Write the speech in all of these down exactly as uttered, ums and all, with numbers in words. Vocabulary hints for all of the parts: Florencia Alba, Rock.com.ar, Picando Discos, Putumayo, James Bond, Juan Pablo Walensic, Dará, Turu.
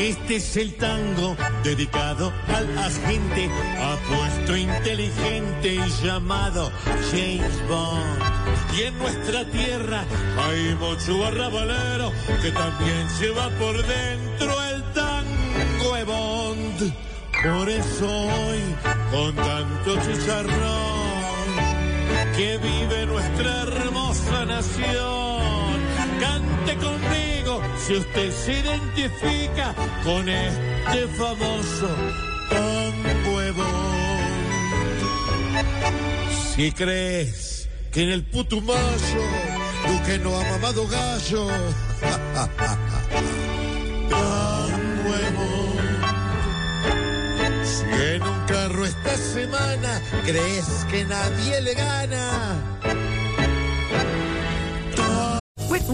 Este es el tango dedicado al agente apuesto inteligente y llamado James Bond. Y en nuestra tierra hay mucho arrabalero que también lleva por dentro el tango de Bond. Por eso hoy, con tanto chicharrón, que vive nuestra hermosa nación, cante conmigo si usted se identifica con este famoso tango de Bond. Si crees que en el Putumayo Duque no ha mamado gallo, tango de Bond. Si en un carro esta semana crees que nadie le gana.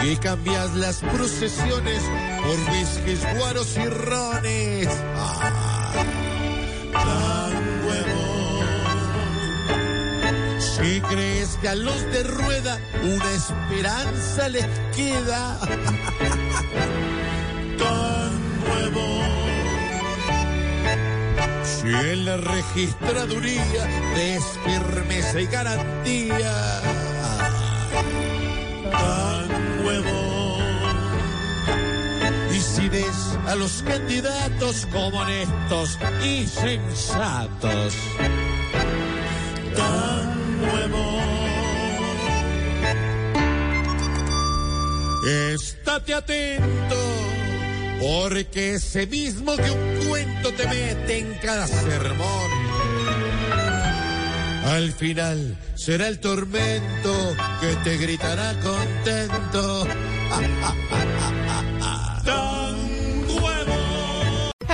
Si cambias las procesiones por whiskies, guaros y rones, ah, tan huevón. Si crees que a los de rueda una esperanza les queda, tan huevón. Si en la registraduría de firmeza y garantía, tan huevón. Y si ves a los candidatos como honestos y sensatos, tan huevón. Estate atento, porque ese mismo que un cuento te mete en cada sermón, al final será el tormento que te gritará contento.